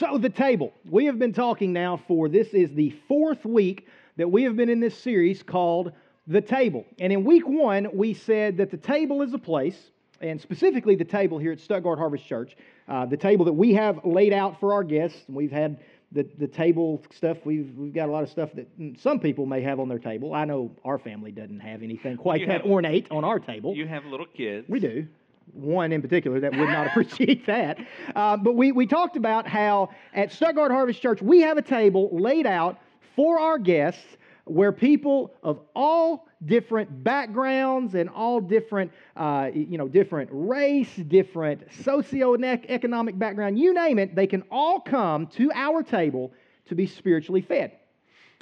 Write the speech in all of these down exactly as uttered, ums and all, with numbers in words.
So the table. We have been talking now for, this is the fourth week that we have been in this series called The Table. And in week one, we said that the table is a place, and specifically the table here at Stuttgart Harvest Church, uh, the table that we have laid out for our guests. And we've had the, the table stuff. We've we've got a lot of stuff that some people may have on their table. I know our family doesn't have anything quite you that have, ornate on our table. You have little kids. We do. One in particular that would not appreciate that. Uh, but we, we talked about how at Stuttgart Harvest Church, we have a table laid out for our guests where people of all different backgrounds and all different, uh, you know, different race, different socioeconomic background, you name it, they can all come to our table to be spiritually fed.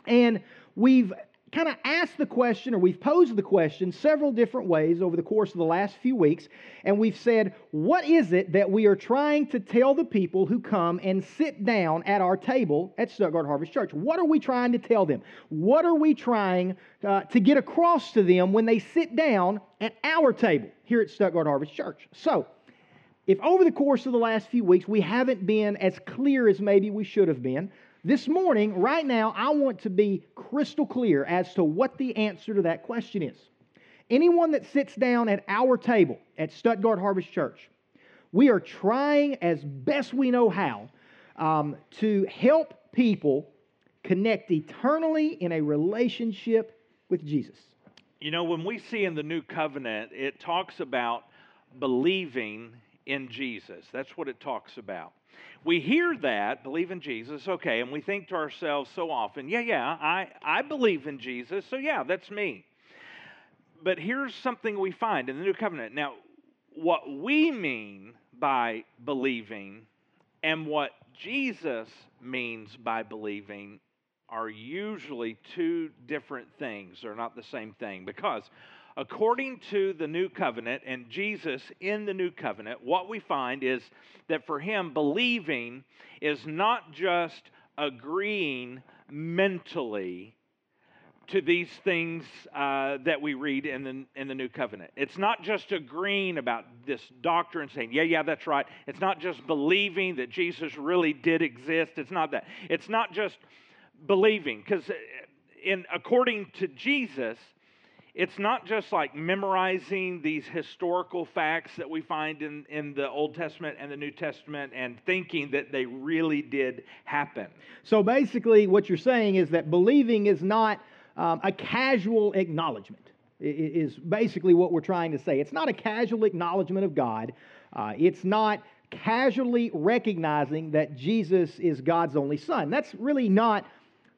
And we've kind of asked the question, or we've posed the question several different ways over the course of the last few weeks, and we've said, what is it that we are trying to tell the people who come and sit down at our table at Stuttgart Harvest Church? What are we trying to tell them? What are we trying uh, to get across to them when they sit down at our table here at Stuttgart Harvest Church? So, if over the course of the last few weeks we haven't been as clear as maybe we should have been, this morning, right now, I want to be crystal clear as to what the answer to that question is. Anyone that sits down at our table at Stuttgart Harvest Church, we are trying as best we know how um, to help people connect eternally in a relationship with Jesus. You know, when we see in the New Covenant, it talks about believing in Jesus. That's what it talks about. We hear that, believe in Jesus, okay, and we think to ourselves so often, yeah, yeah, I, I believe in Jesus, so yeah, that's me. But here's something we find in the New Covenant. Now, what we mean by believing and what Jesus means by believing are usually two different things. They're not the same thing, because according to the New Covenant and Jesus in the New Covenant, what we find is that for him, believing is not just agreeing mentally to these things uh, that we read in the, in the New Covenant. It's not just agreeing about this doctrine, saying, yeah, yeah, that's right. It's not just believing that Jesus really did exist. It's not that. It's not just believing, because in according to Jesus, it's not just like memorizing these historical facts that we find in, in the Old Testament and the New Testament and thinking that they really did happen. So basically what you're saying is that believing is not um, a casual acknowledgement, is basically what we're trying to say. It's not a casual acknowledgement of God. Uh, it's not casually recognizing that Jesus is God's only Son. That's really not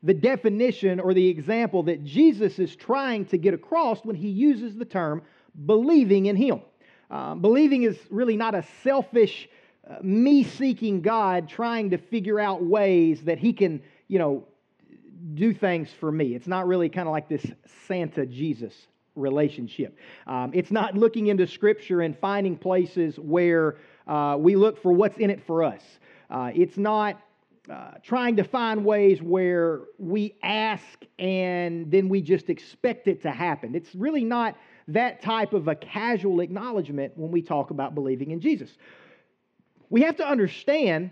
the definition or the example that Jesus is trying to get across when he uses the term believing in him. Uh, believing is really not a selfish, uh, me-seeking God trying to figure out ways that he can, you know, do things for me. It's not really kind of like this Santa-Jesus relationship. Um, it's not looking into Scripture and finding places where uh, we look for what's in it for us. Uh, it's not Uh, trying to find ways where we ask and then we just expect it to happen. It's really not that type of a casual acknowledgement when we talk about believing in Jesus. We have to understand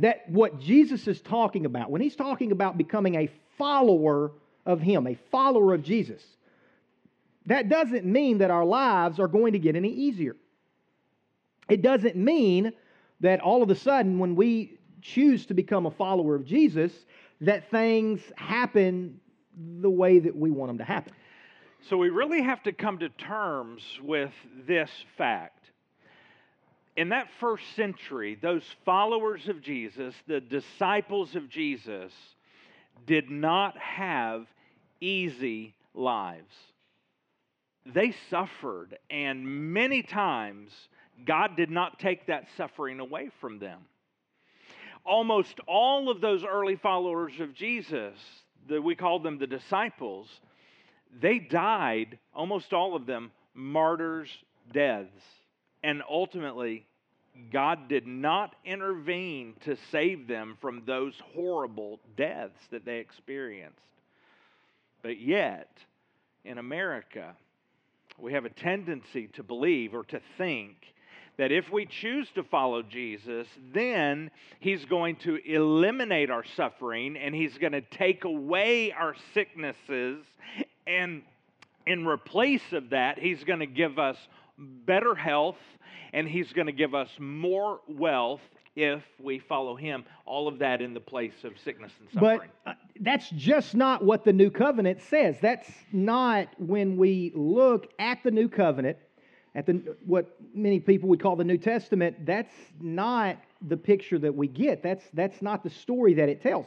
that what Jesus is talking about, when he's talking about becoming a follower of him, a follower of Jesus, that doesn't mean that our lives are going to get any easier. It doesn't mean that all of a sudden when we choose to become a follower of Jesus, that things happen the way that we want them to happen. So we really have to come to terms with this fact. In that first century, those followers of Jesus, the disciples of Jesus, did not have easy lives. They suffered, and many times God did not take that suffering away from them. Almost all of those early followers of Jesus, that we call them the disciples, they died, almost all of them, martyrs' deaths. And ultimately, God did not intervene to save them from those horrible deaths that they experienced. But yet, in America, we have a tendency to believe or to think that if we choose to follow Jesus, then he's going to eliminate our suffering and he's going to take away our sicknesses. And in replace of that, he's going to give us better health and he's going to give us more wealth if we follow him. All of that in the place of sickness and suffering. But uh, that's just not what the New Covenant says. That's not when we look at the New Covenant, at the what many people would call the New Testament. That's not the picture that we get. That's that's not the story that it tells.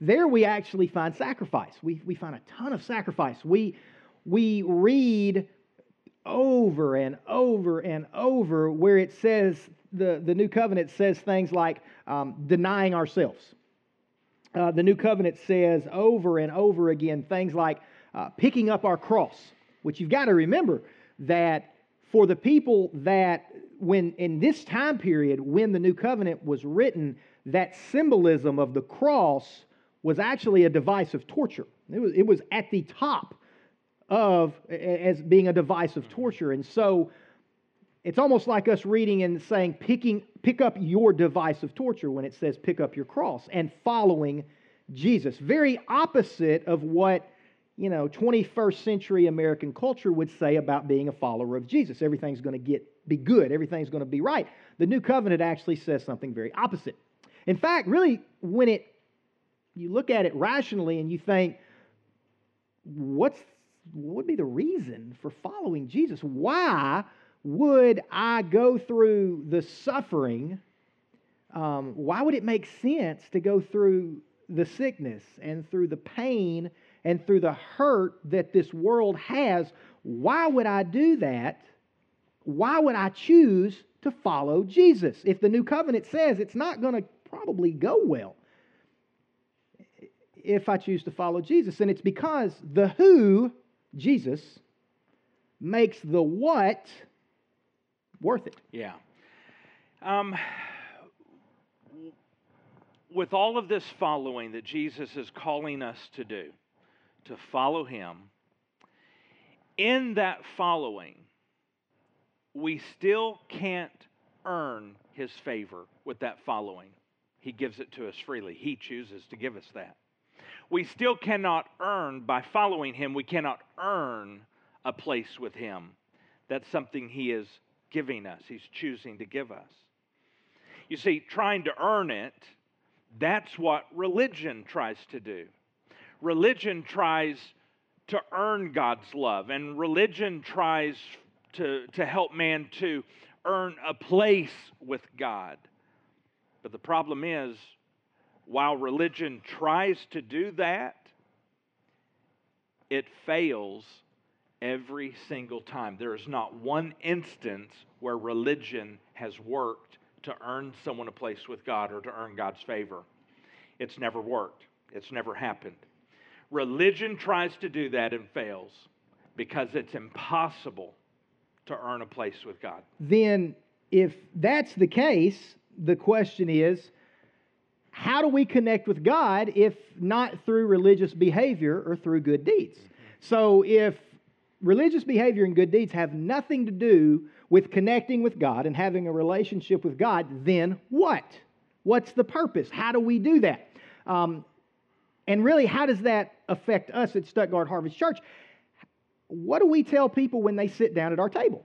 There we actually find sacrifice. We we find a ton of sacrifice. We we read over and over and over where it says, the, the New Covenant says things like um, denying ourselves. Uh, the New Covenant says over and over again things like uh, picking up our cross, which you've got to remember that for the people that when in this time period when the New Covenant was written, that symbolism of the cross was actually a device of torture. It was, it was at the top of as being a device of torture. And so it's almost like us reading and saying, picking, pick up your device of torture when it says pick up your cross and following Jesus. Very opposite of what, you know, twenty-first century American culture would say about being a follower of Jesus. Everything's going to get be good. Everything's going to be right. The New Covenant actually says something very opposite. In fact, really, when it you look at it rationally and you think, what's what would be the reason for following Jesus? Why would I go through the suffering? Um, why would it make sense to go through the sickness and through the pain and through the hurt that this world has? Why would I do that? Why would I choose to follow Jesus if the New Covenant says it's not going to probably go well if I choose to follow Jesus? And it's because the who, Jesus, makes the what worth it. Yeah. Um, with all of this following that Jesus is calling us to do, to follow him, in that following, we still can't earn his favor with that following. He gives it to us freely. He chooses to give us that. We still cannot earn, by following him, we cannot earn a place with him. That's something he is giving us. He's choosing to give us. You see, trying to earn it, that's what religion tries to do. Religion tries to earn God's love, and religion tries to, to help man to earn a place with God. But the problem is, while religion tries to do that, it fails every single time. There is not one instance where religion has worked to earn someone a place with God or to earn God's favor. It's never worked. It's never happened. Religion tries to do that and fails because it's impossible to earn a place with God. Then, if that's the case, the question is, how do we connect with God if not through religious behavior or through good deeds? So if religious behavior and good deeds have nothing to do with connecting with God and having a relationship with God, then what? What's the purpose? How do we do that? Um, and really, how does that affect us at Stuttgart Harvest Church? What do we tell people when they sit down at our table?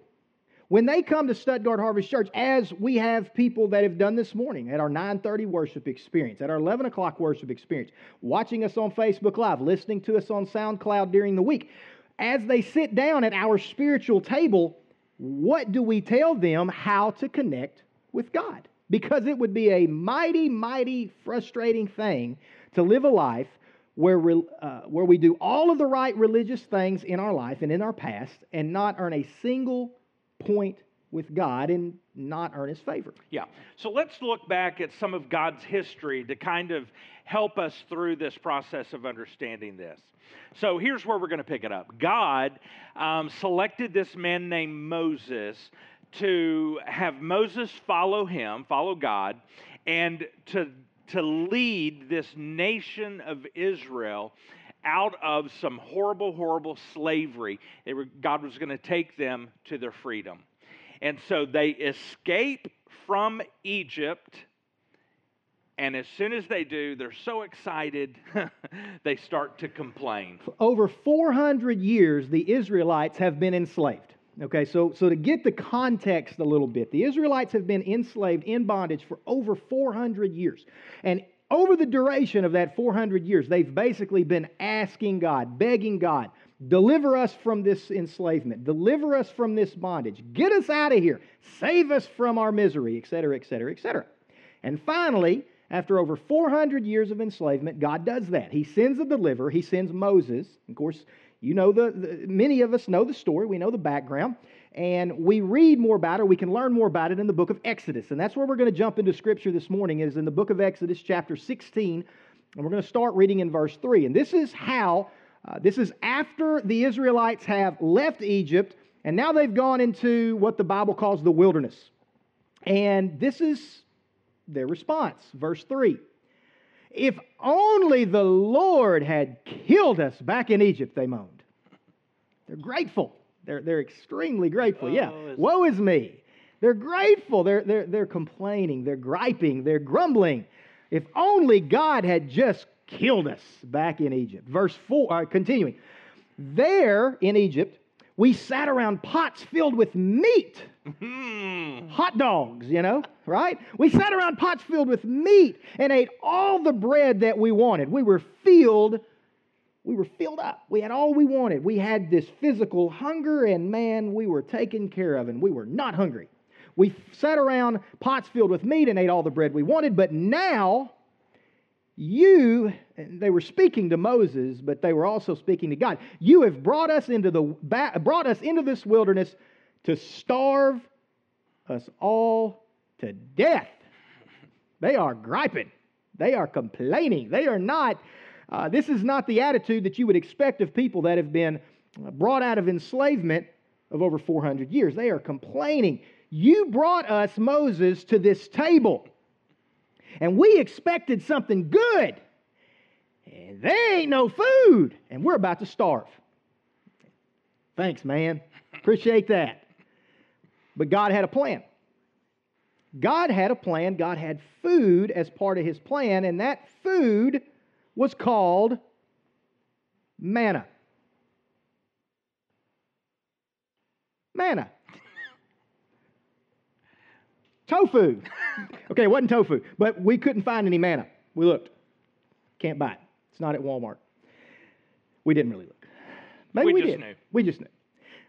When they come to Stuttgart Harvest Church, as we have people that have done this morning at our nine thirty worship experience, at our eleven o'clock worship experience, watching us on Facebook Live, listening to us on SoundCloud during the week, as they sit down at our spiritual table, what do we tell them how to connect with God? Because it would be a mighty, mighty frustrating thing to live a life where we, uh, where we do all of the right religious things in our life and in our past and not earn a single point with God and not earn his favor. Yeah. So let's look back at some of God's history to kind of help us through this process of understanding this. So here's where we're going to pick it up. God um, selected this man named Moses to have Moses follow him, follow God, and to, to lead this nation of Israel out of some horrible, horrible slavery. It, God was going to take them to their freedom. And so they escape from Egypt. And as soon as they do, they're so excited, they start to complain. Over four hundred years, the Israelites have been enslaved. Okay, so, so to get the context a little bit, the Israelites have been enslaved in bondage for over four hundred years. And over the duration of that four hundred years, they've basically been asking God, begging God, deliver us from this enslavement. Deliver us from this bondage. Get us out of here. Save us from our misery, et cetera, et cetera, et cetera. And finally, after over four hundred years of enslavement, God does that. He sends a deliverer. He sends Moses. Of course, you know, the, the many of us know the story. We know the background. And we read more about it. We can learn more about it in the book of Exodus. And that's where we're going to jump into Scripture this morning, is in the book of Exodus, chapter sixteen. And we're going to start reading in verse three. And this is how, uh, this is after the Israelites have left Egypt, and now they've gone into what the Bible calls the wilderness. And this is their response. Verse three. If only the Lord had killed us back in Egypt, they moaned. They're grateful. They're, they're extremely grateful. Oh, yeah. Is Woe is me. They're grateful. They're, they're, they're complaining. They're griping. They're grumbling. If only God had just killed us back in Egypt. Verse four, uh, continuing. There in Egypt, we sat around pots filled with meat. Hot dogs, you know, right? We sat around pots filled with meat and ate all the bread that we wanted. We were filled, we were filled up. We had all we wanted. We had this physical hunger, and man, we were taken care of, and we were not hungry. We sat around pots filled with meat and ate all the bread we wanted, but now you, they were speaking to Moses, but they were also speaking to God. You have brought us into the brought us into this wilderness to starve us all to death. They are griping. They are complaining. They are not, uh, this is not the attitude that you would expect of people that have been brought out of enslavement of over four hundred years. They are complaining. You brought us, Moses, to this table, and we expected something good, and there ain't no food, and we're about to starve. Thanks, man. Appreciate that. But God had a plan. God had a plan. God had food as part of His plan, and that food was called manna. Manna. Tofu. Okay, it wasn't tofu, but we couldn't find any manna. We looked. Can't buy it. It's not at Walmart. We didn't really look. Maybe we, we just did. Knew. We just knew.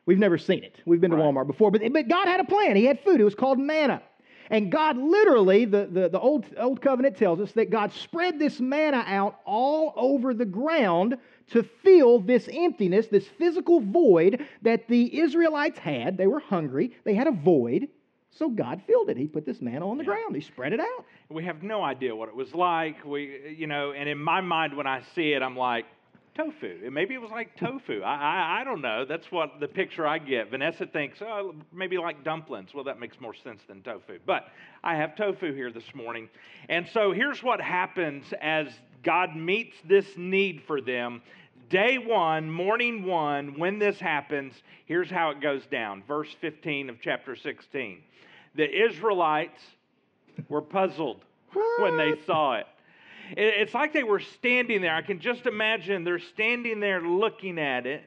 We've never seen it. We've been to right. Walmart before. But, but God had a plan. He had food. It was called manna. And God literally, the, the, the old, old covenant tells us that God spread this manna out all over the ground to fill this emptiness, this physical void that the Israelites had. They were hungry. They had a void. So God filled it. He put this manna on the yeah. ground. He spread it out. We have no idea what it was like. We, you know, and in my mind, when I see it, I'm like, tofu. Maybe it was like tofu. I, I I don't know. That's what the picture I get. Vanessa thinks, oh, maybe like dumplings. Well, that makes more sense than tofu. But I have tofu here this morning. And so here's what happens as God meets this need for them. Day one, morning one, when this happens, here's how it goes down. Verse fifteen of chapter sixteen. The Israelites were puzzled when they saw it. It's like they were standing there. I can just imagine they're standing there looking at it.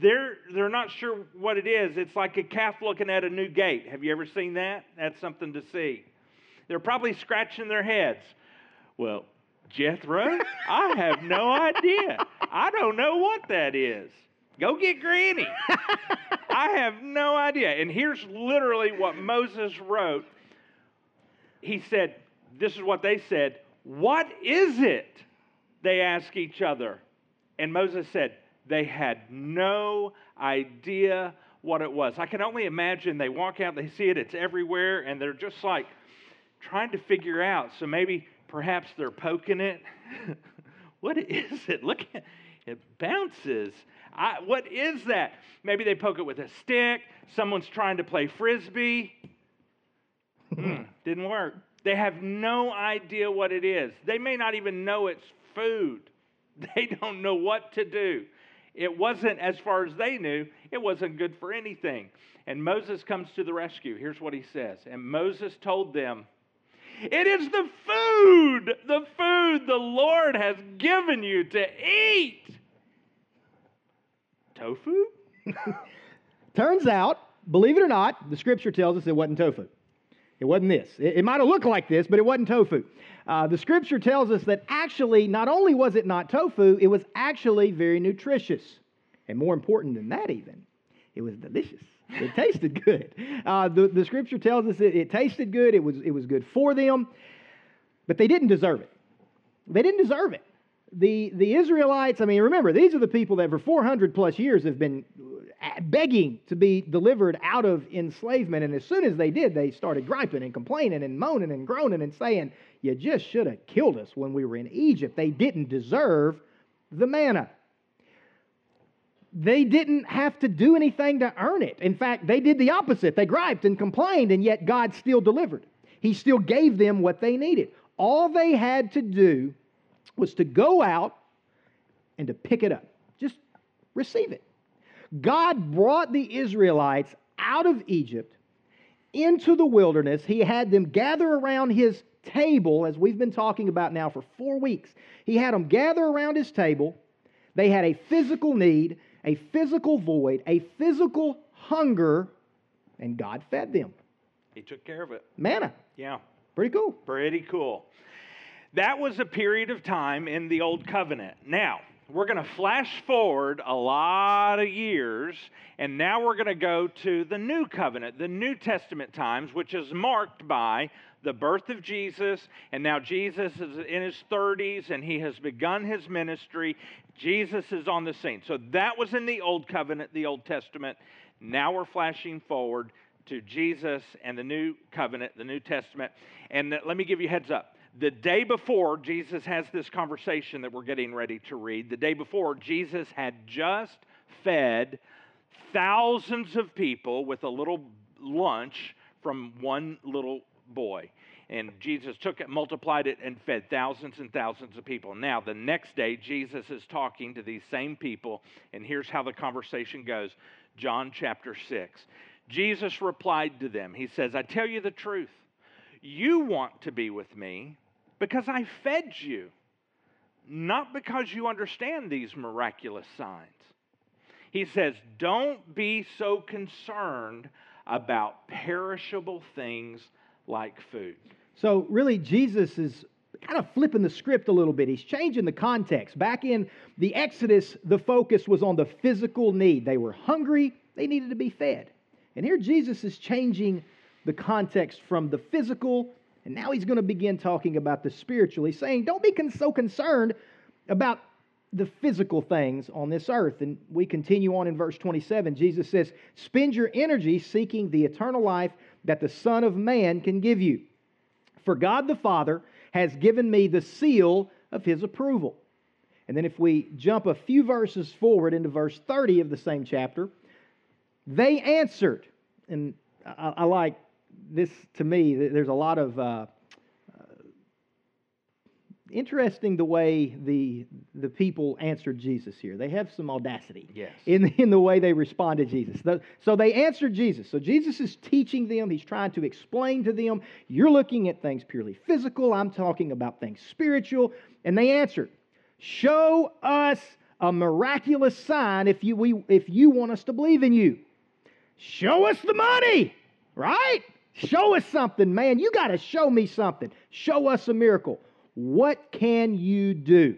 They're, they're not sure what it is. It's like a calf looking at a new gate. Have you ever seen that? That's something to see. They're probably scratching their heads. Well, Jethro, I have no idea. I don't know what that is. Go get Granny. I have no idea. And here's literally what Moses wrote. He said, this is what they said. What is it? They ask each other. And Moses said, they had no idea what it was. I can only imagine they walk out, they see it, it's everywhere, and they're just like trying to figure out. So maybe perhaps they're poking it. What is it? Look at it. It bounces. I, what is that? Maybe they poke it with a stick. Someone's trying to play frisbee. mm, didn't work. They have no idea what it is. They may not even know it's food. They don't know what to do. It wasn't, as far as they knew, it wasn't good for anything. And Moses comes to the rescue. Here's what he says. And Moses told them, "It is the food, the food the Lord has given you to eat." Tofu? Turns out, believe it or not, the Scripture tells us it wasn't tofu. It wasn't this. It, it might have looked like this, but it wasn't tofu. Uh, the Scripture tells us that actually, not only was it not tofu, it was actually very nutritious. And more important than that even, it was delicious. It tasted good. Uh, the, the Scripture tells us it, it tasted good. It was, it was good for them. But they didn't deserve it. They didn't deserve it. The, the Israelites, I mean, remember, these are the people that for four hundred plus years have been begging to be delivered out of enslavement. And as soon as they did, they started griping and complaining and moaning and groaning and saying, "You just should have killed us when we were in Egypt." They didn't deserve the manna. They didn't have to do anything to earn it. In fact, they did the opposite. They griped and complained, and yet God still delivered. He still gave them what they needed. All they had to do was to go out and to pick it up. Just receive it. God brought the Israelites out of Egypt into the wilderness. He had them gather around His table, as we've been talking about now for four weeks. He had them gather around His table. They had a physical need, a physical void, a physical hunger, and God fed them. He took care of it. Manna. Yeah. Pretty cool. Pretty cool. That was a period of time in the Old Covenant. Now, we're going to flash forward a lot of years, and now we're going to go to the New Covenant, the New Testament times, which is marked by the birth of Jesus, and now Jesus is in His thirties, and He has begun His ministry. Jesus is on the scene. So that was in the Old Covenant, the Old Testament. Now we're flashing forward to Jesus and the New Covenant, the New Testament. And let me give you a heads up. The day before Jesus has this conversation that we're getting ready to read, the day before, Jesus had just fed thousands of people with a little lunch from one little boy. And Jesus took it, multiplied it, and fed thousands and thousands of people. Now, the next day, Jesus is talking to these same people, and here's how the conversation goes. John chapter six. Jesus replied to them. He says, "I tell you the truth. You want to be with me because I fed you, not because you understand these miraculous signs." He says, "Don't be so concerned about perishable things like food." So really, Jesus is kind of flipping the script a little bit. He's changing the context. Back in the Exodus, the focus was on the physical need. They were hungry. They needed to be fed. And here Jesus is changing the context from the physical, and now He's going to begin talking about the spiritual. He's saying, don't be con- so concerned about the physical things on this earth. And we continue on in verse twenty-seven. Jesus says, "Spend your energy seeking the eternal life that the Son of Man can give you. For God the Father has given me the seal of His approval." And then if we jump a few verses forward into verse thirty of the same chapter, they answered, and I, I like this to me, there's a lot of uh, uh, interesting the way the the people answered Jesus here. They have some audacity yes. in, in the way they respond to Jesus. The, so they answered Jesus. So Jesus is teaching them. He's trying to explain to them, you're looking at things purely physical. I'm talking about things spiritual. And they answered, "Show us a miraculous sign if you we if you want us to believe in you." Show us the money, right? Show us something, man. You got to show me something. Show us a miracle. What can you do?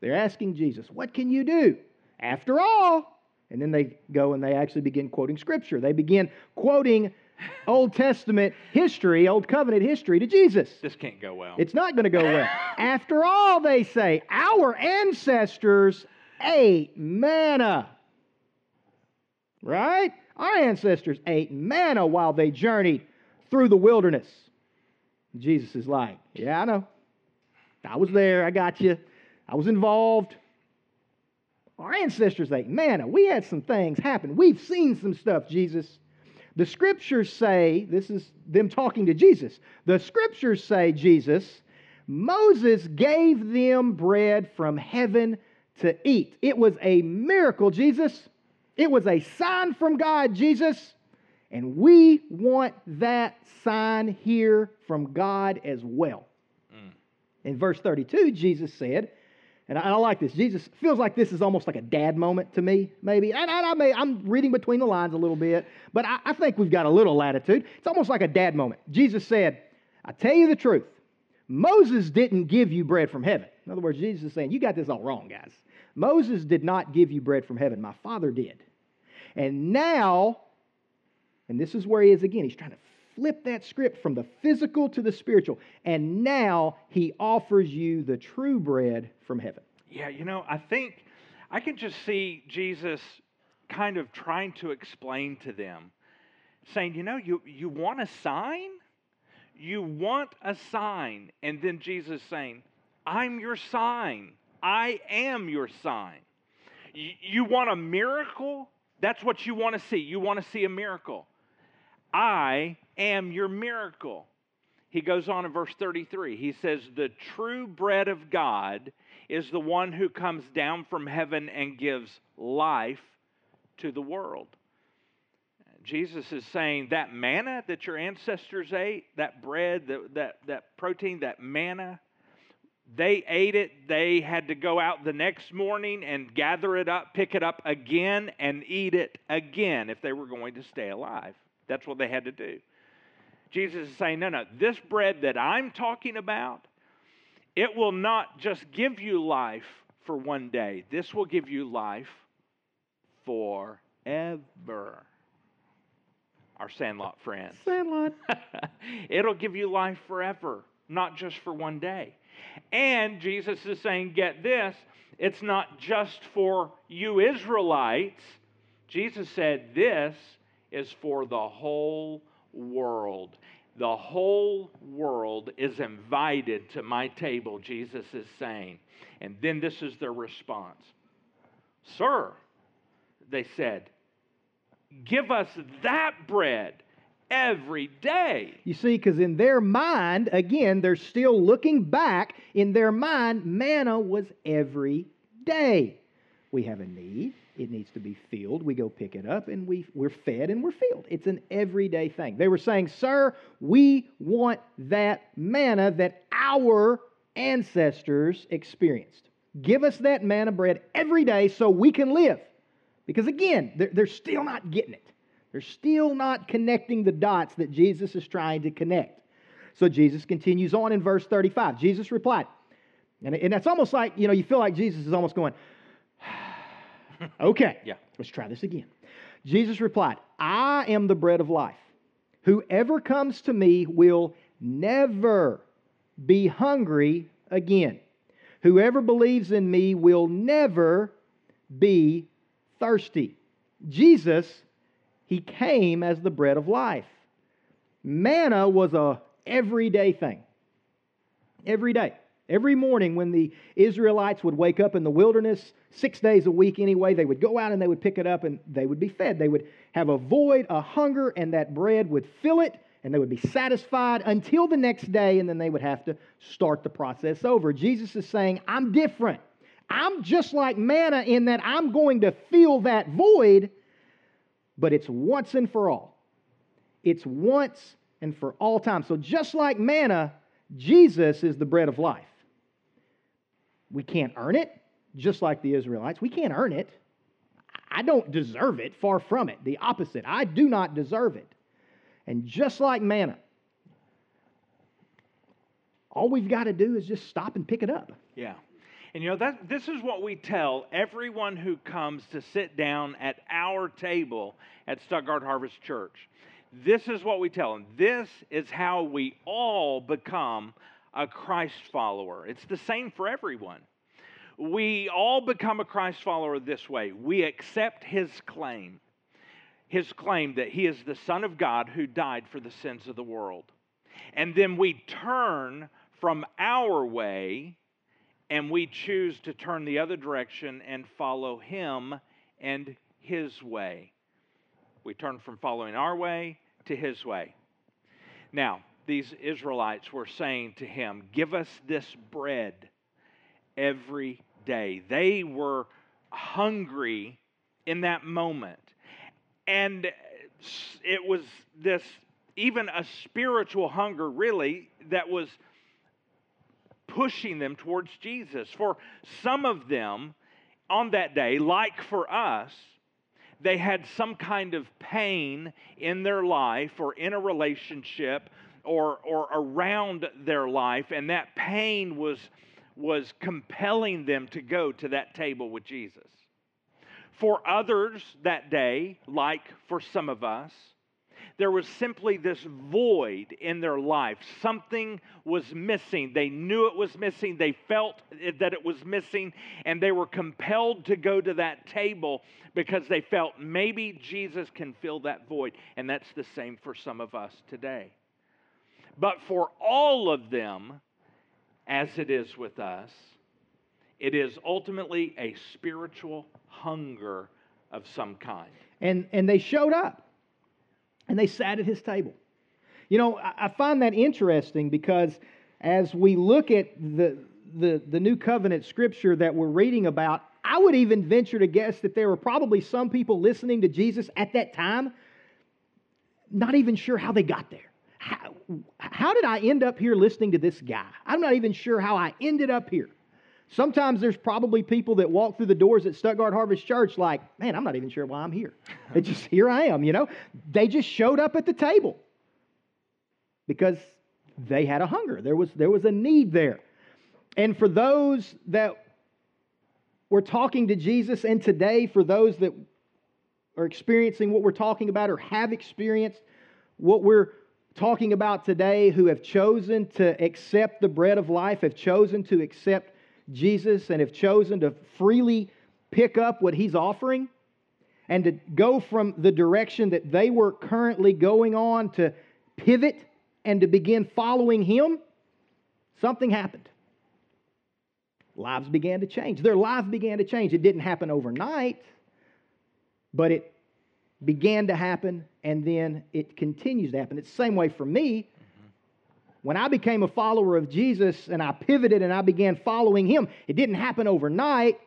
They're asking Jesus, what can you do? After all, and then they go and they actually begin quoting Scripture. They begin quoting Old Testament history, Old Covenant history to Jesus. This can't go well. It's not going to go well. After all, they say, our ancestors ate manna. Right? Our ancestors ate manna while they journeyed through the wilderness. Jesus is like, yeah, I know. I was there. I got you. I was involved. Our ancestors ate manna. We had some things happen. We've seen some stuff, Jesus. The Scriptures say, this is them talking to Jesus. The Scriptures say, Jesus, Moses gave them bread from heaven to eat. It was a miracle, Jesus. It was a sign from God, Jesus, and we want that sign here from God as well. Mm. In verse thirty-two, Jesus said, and I, I like this, Jesus feels like this is almost like a dad moment to me, maybe. And I, I may, I'm reading between the lines a little bit, but I, I think we've got a little latitude. It's almost like a dad moment. Jesus said, I tell you the truth, Moses didn't give you bread from heaven. In other words, Jesus is saying, you got this all wrong, guys. Moses did not give you bread from heaven. My Father did. And now, and this is where he is again, he's trying to flip that script from the physical to the spiritual. And now he offers you the true bread from heaven. Yeah, you know, I think I can just see Jesus kind of trying to explain to them, saying, you know, you, you want a sign? You want a sign. And then Jesus saying, I'm your sign. I am your sign. You, you want a miracle? That's what you want to see. You want to see a miracle. I am your miracle. He goes on in verse thirty-three. He says, the true bread of God is the one who comes down from heaven and gives life to the world. Jesus is saying that manna that your ancestors ate, that bread, that, that, that protein, that manna, they ate it, they had to go out the next morning and gather it up, pick it up again, and eat it again if they were going to stay alive. That's what they had to do. Jesus is saying, no, no, this bread that I'm talking about, it will not just give you life for one day. This will give you life forever. Our Sandlot friends. Sandlot. It'll give you life forever, not just for one day. And Jesus is saying, get this, it's not just for you Israelites. Jesus said this is for the whole world. The whole world is invited to my table, Jesus is saying. And then this is their response. Sir, they said, give us that bread every day. You see, because in their mind, again, they're still looking back. In their mind, manna was every day. We have a need. It needs to be filled. We go pick it up, and we, we're fed and we're filled. It's an everyday thing. They were saying, sir, we want that manna that our ancestors experienced. Give us that manna bread every day so we can live. Because again, they're, they're still not getting it. They're still not connecting the dots that Jesus is trying to connect. So Jesus continues on in verse thirty-five. Jesus replied. And, and that's almost like, you know, you feel like Jesus is almost going, okay, yeah, let's try this again. Jesus replied, I am the bread of life. Whoever comes to me will never be hungry again. Whoever believes in me will never be thirsty. Jesus, he came as the bread of life. Manna was a everyday thing. Every day. Every morning when the Israelites would wake up in the wilderness, six days a week anyway, they would go out and they would pick it up and they would be fed. They would have a void, a hunger, and that bread would fill it and they would be satisfied until the next day, and then they would have to start the process over. Jesus is saying, I'm different. I'm just like manna in that I'm going to fill that void, but it's once and for all. It's once and for all time. So just like manna, Jesus is the bread of life. We can't earn it, just like the Israelites. We can't earn it. I don't deserve it, far from it. The opposite, I do not deserve it. And just like manna, all we've got to do is just stop and pick it up. Yeah. And you know, that this is what we tell everyone who comes to sit down at our table at Stuttgart Harvest Church. This is what we tell them. This is how we all become a Christ follower. It's the same for everyone. We all become a Christ follower this way. We accept His claim. His claim that He is the Son of God who died for the sins of the world. And then we turn from our way, and we choose to turn the other direction and follow Him and His way. We turn from following our way to His way. Now, these Israelites were saying to Him, give us this bread every day. They were hungry in that moment. And it was this, even a spiritual hunger, really, that was pushing them towards Jesus. For some of them, on that day, like for us, they had some kind of pain in their life or in a relationship or, or around their life, and that pain was, was compelling them to go to that table with Jesus. For others that day, like for some of us, there was simply this void in their life. Something was missing. They knew it was missing. They felt that it was missing. And they were compelled to go to that table because they felt maybe Jesus can fill that void. And that's the same for some of us today. But for all of them, as it is with us, it is ultimately a spiritual hunger of some kind. And, and they showed up. And they sat at his table. You know, I find that interesting because as we look at the, the, the New Covenant scripture that we're reading about, I would even venture to guess that there were probably some people listening to Jesus at that time, not even sure how they got there. How, how did I end up here listening to this guy? I'm not even sure how I ended up here. Sometimes there's probably people that walk through the doors at Stuttgart Harvest Church like, man, I'm not even sure why I'm here. It's just, here I am, you know. They just showed up at the table because they had a hunger. There was, there was a need there. And for those that were talking to Jesus, and today for those that are experiencing what we're talking about or have experienced what we're talking about today, who have chosen to accept the bread of life, have chosen to accept Jesus and have chosen to freely pick up what he's offering and to go from the direction that they were currently going on to pivot and to begin following him, something happened. Lives began to change. Their life began to change. It didn't happen overnight, but it began to happen, and then it continues to happen. It's the same way for me. When I became a follower of Jesus and I pivoted and I began following him, it didn't happen overnight,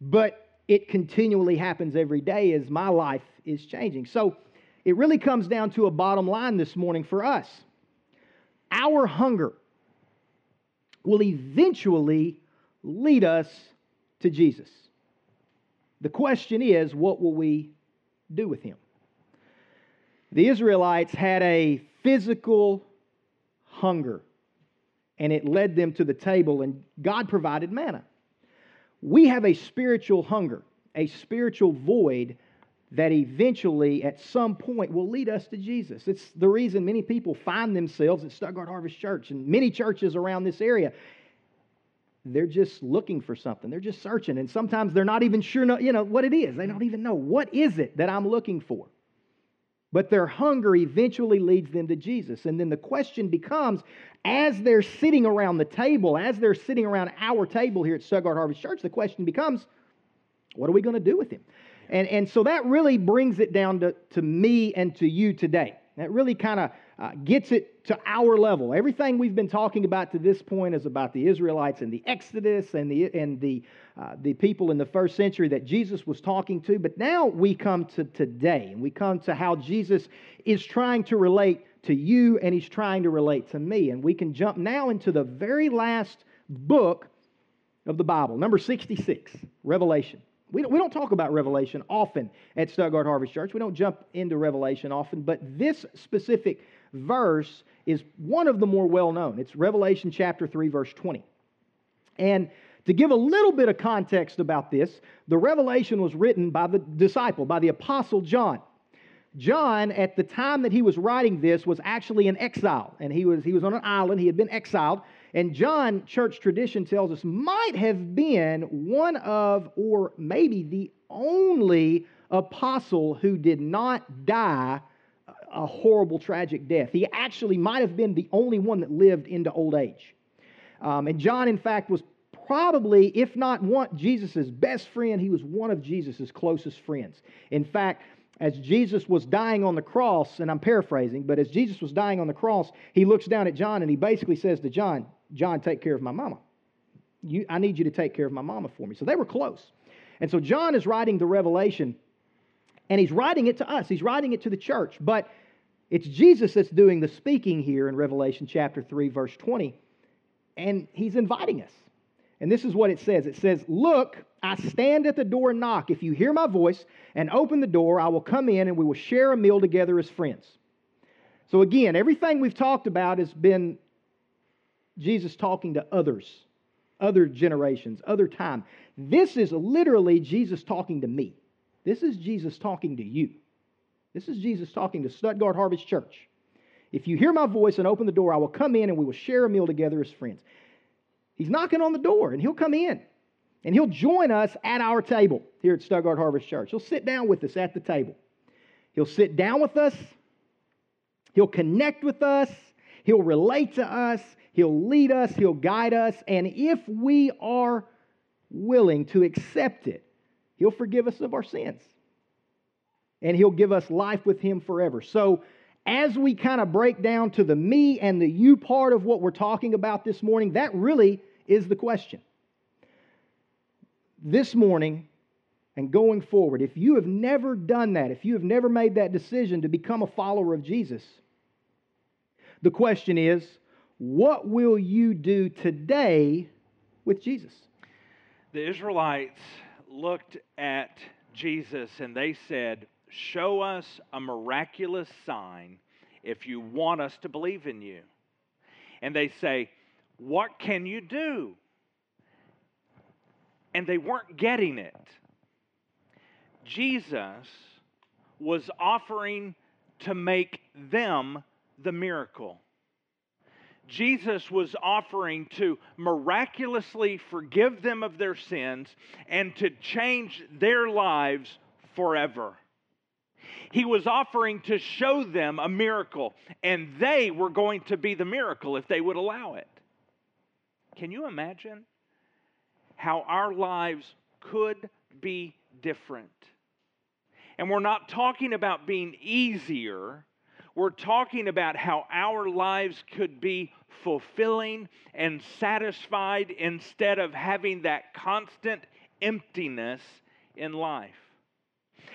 but it continually happens every day as my life is changing. So it really comes down to a bottom line this morning for us. Our hunger will eventually lead us to Jesus. The question is, what will we do with him? The Israelites had a physical hunger, and it led them to the table, and God provided manna. We have a spiritual hunger, a spiritual void that eventually at some point will lead us to Jesus. It's the reason many people find themselves at Stuttgart Harvest Church and many churches around this area. They're just looking for something. They're just searching, and sometimes they're not even sure, you know, what it is. They don't even know, what is it that I'm looking for? But their hunger eventually leads them to Jesus. And then the question becomes, as they're sitting around the table, as they're sitting around our table here at Stuttgart Harvest Church, the question becomes, what are we going to do with him? And, and so that really brings it down to, to me and to you today. That really kind of uh, gets it to our level. Everything we've been talking about to this point is about the Israelites and the Exodus and the, and the, uh, the people in the first century that Jesus was talking to. But now we come to today, and we come to how Jesus is trying to relate to you, and he's trying to relate to me. And we can jump now into the very last book of the Bible, number sixty-six, Revelation. We don't, we don't talk about Revelation often at Stuttgart Harvest Church. We don't jump into Revelation often, but this specific verse is one of the more well-known. It's Revelation chapter three, verse twenty. And to give a little bit of context about this, the Revelation was written by the disciple, by the apostle John. John, at the time that he was writing this, was actually in exile, and he was, he was on an island. He had been exiled. And John, church tradition tells us, might have been one of, or maybe the only apostle who did not die a horrible, tragic death. He actually might have been the only one that lived into old age. Um, and John, in fact, was probably, if not one, Jesus' best friend, he was one of Jesus' closest friends. In fact, as Jesus was dying on the cross, and I'm paraphrasing, but as Jesus was dying on the cross, he looks down at John and he basically says to John, John, take care of my mama. You, I need you to take care of my mama for me. So they were close. And so John is writing the Revelation, and he's writing it to us. He's writing it to the church. But it's Jesus that's doing the speaking here in Revelation chapter three, verse twenty. And he's inviting us. And this is what it says. It says, "Look, I stand at the door and knock. If you hear my voice and open the door, I will come in and we will share a meal together as friends." So again, everything we've talked about has been Jesus talking to others, other generations, other time. This is literally Jesus talking to me. This is Jesus talking to you. This is Jesus talking to Stuttgart Harvest Church. "If you hear my voice and open the door, I will come in and we will share a meal together as friends." He's knocking on the door, and he'll come in, and he'll join us at our table here at Stuttgart Harvest Church. He'll sit down with us at the table. He'll sit down with us. He'll connect with us. He'll relate to us. He'll lead us. He'll guide us. And if we are willing to accept it, he'll forgive us of our sins, and he'll give us life with him forever. So as we kind of break down to the me and the you part of what we're talking about this morning, that really is the question. This morning and going forward, if you have never done that, if you have never made that decision to become a follower of Jesus, the question is, what will you do today with Jesus? The Israelites looked at Jesus and they said, "Show us a miraculous sign if you want us to believe in you." And they say, "What can you do?" And they weren't getting it. Jesus was offering to make them the miracle. Jesus was offering to miraculously forgive them of their sins and to change their lives forever. He was offering to show them a miracle, and they were going to be the miracle if they would allow it. Can you imagine how our lives could be different? And we're not talking about being easier. We're talking about how our lives could be fulfilling and satisfied instead of having that constant emptiness in life.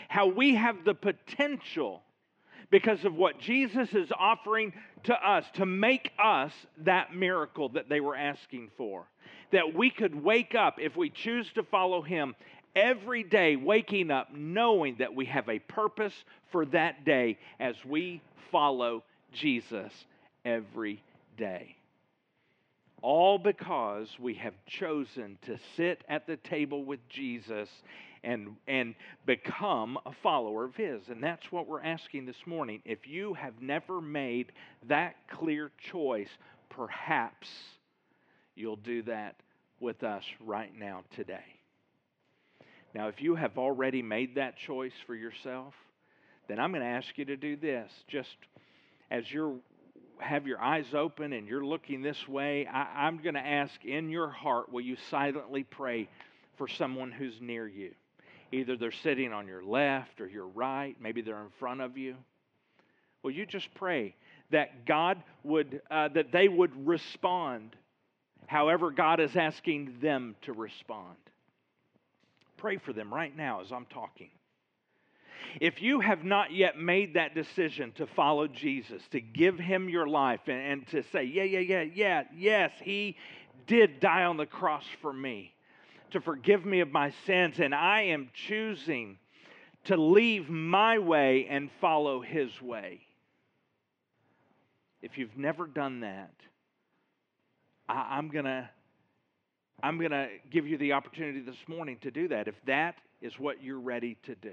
How we have the potential, because of what Jesus is offering to us, to make us that miracle that they were asking for. That we could wake up, if we choose to follow him, every day waking up knowing that we have a purpose for that day as we follow Jesus every day. All because we have chosen to sit at the table with Jesus and, and become a follower of his. And that's what we're asking this morning. If you have never made that clear choice, perhaps you'll do that with us right now today. Now, if you have already made that choice for yourself, then I'm going to ask you to do this. Just as you're have your eyes open and you're looking this way, I, I'm going to ask in your heart, will you silently pray for someone who's near you? Either they're sitting on your left or your right, maybe they're in front of you. Will you just pray that God would, uh, that they would respond however God is asking them to respond? Pray for them right now as I'm talking. If you have not yet made that decision to follow Jesus, to give him your life and, and to say, yeah, yeah, yeah, yeah, yes, he did die on the cross for me, to forgive me of my sins, and I am choosing to leave my way and follow his way. If you've never done that, I, I'm gonna, I'm gonna give you the opportunity this morning to do that, if that is what you're ready to do.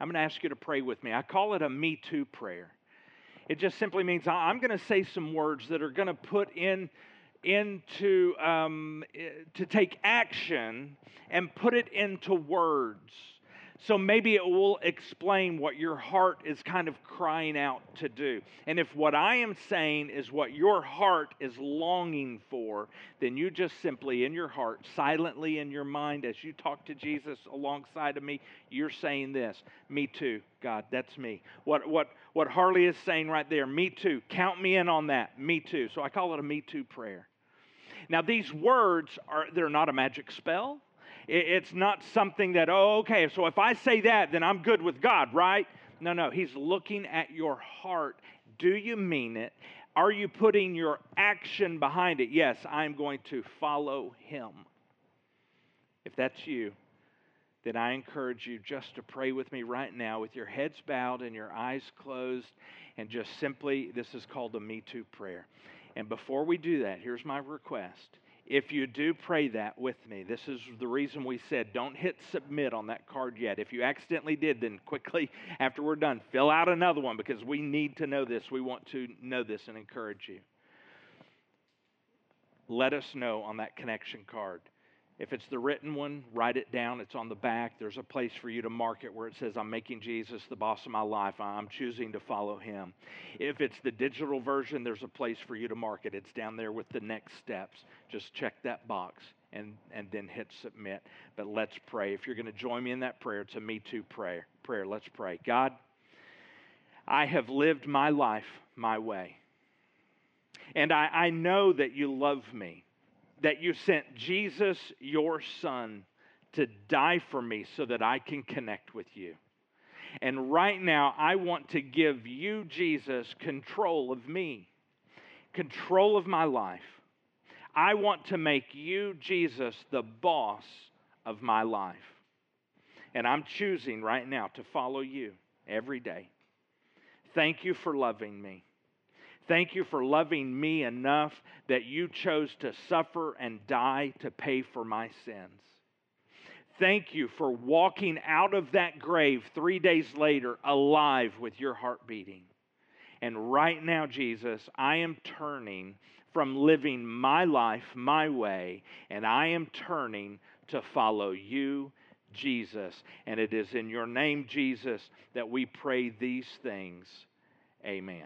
I'm going to ask you to pray with me. I call it a Me Too prayer. It just simply means I'm going to say some words that are going to put in into um, to take action and put it into words. So maybe it will explain what your heart is kind of crying out to do. And if what I am saying is what your heart is longing for, then you just simply in your heart, silently in your mind, as you talk to Jesus alongside of me, you're saying this, "Me too, God, that's me." What what what Harley is saying right there, "Me too, count me in on that, me too." So I call it a Me Too prayer. Now these words, are they're not a magic spell. It's not something that, oh, okay, so if I say that, then I'm good with God, right? No, no, he's looking at your heart. Do you mean it? Are you putting your action behind it? Yes, I'm going to follow him. If that's you, then I encourage you just to pray with me right now with your heads bowed and your eyes closed, and just simply, this is called the Me Too prayer. And before we do that, here's my request. If you do pray that with me, this is the reason we said don't hit submit on that card yet. If you accidentally did, then quickly after we're done, fill out another one, because we need to know this. We want to know this and encourage you. Let us know on that connection card. If it's the written one, write it down. It's on the back. There's a place for you to mark it where it says, I'm making Jesus the boss of my life. I'm choosing to follow him. If it's the digital version, there's a place for you to mark it. It's down there with the next steps. Just check that box and, and then hit submit. But let's pray. If you're going to join me in that prayer, it's a Me Too prayer. prayer. Let's pray. God, I have lived my life my way. And I, I know that you love me. That you sent Jesus, your son, to die for me so that I can connect with you. And right now, I want to give you, Jesus, control of me, control of my life. I want to make you, Jesus, the boss of my life. And I'm choosing right now to follow you every day. Thank you for loving me. Thank you for loving me enough that you chose to suffer and die to pay for my sins. Thank you for walking out of that grave three days later alive with your heart beating. And right now, Jesus, I am turning from living my life my way, and I am turning to follow you, Jesus. And it is in your name, Jesus, that we pray these things. Amen.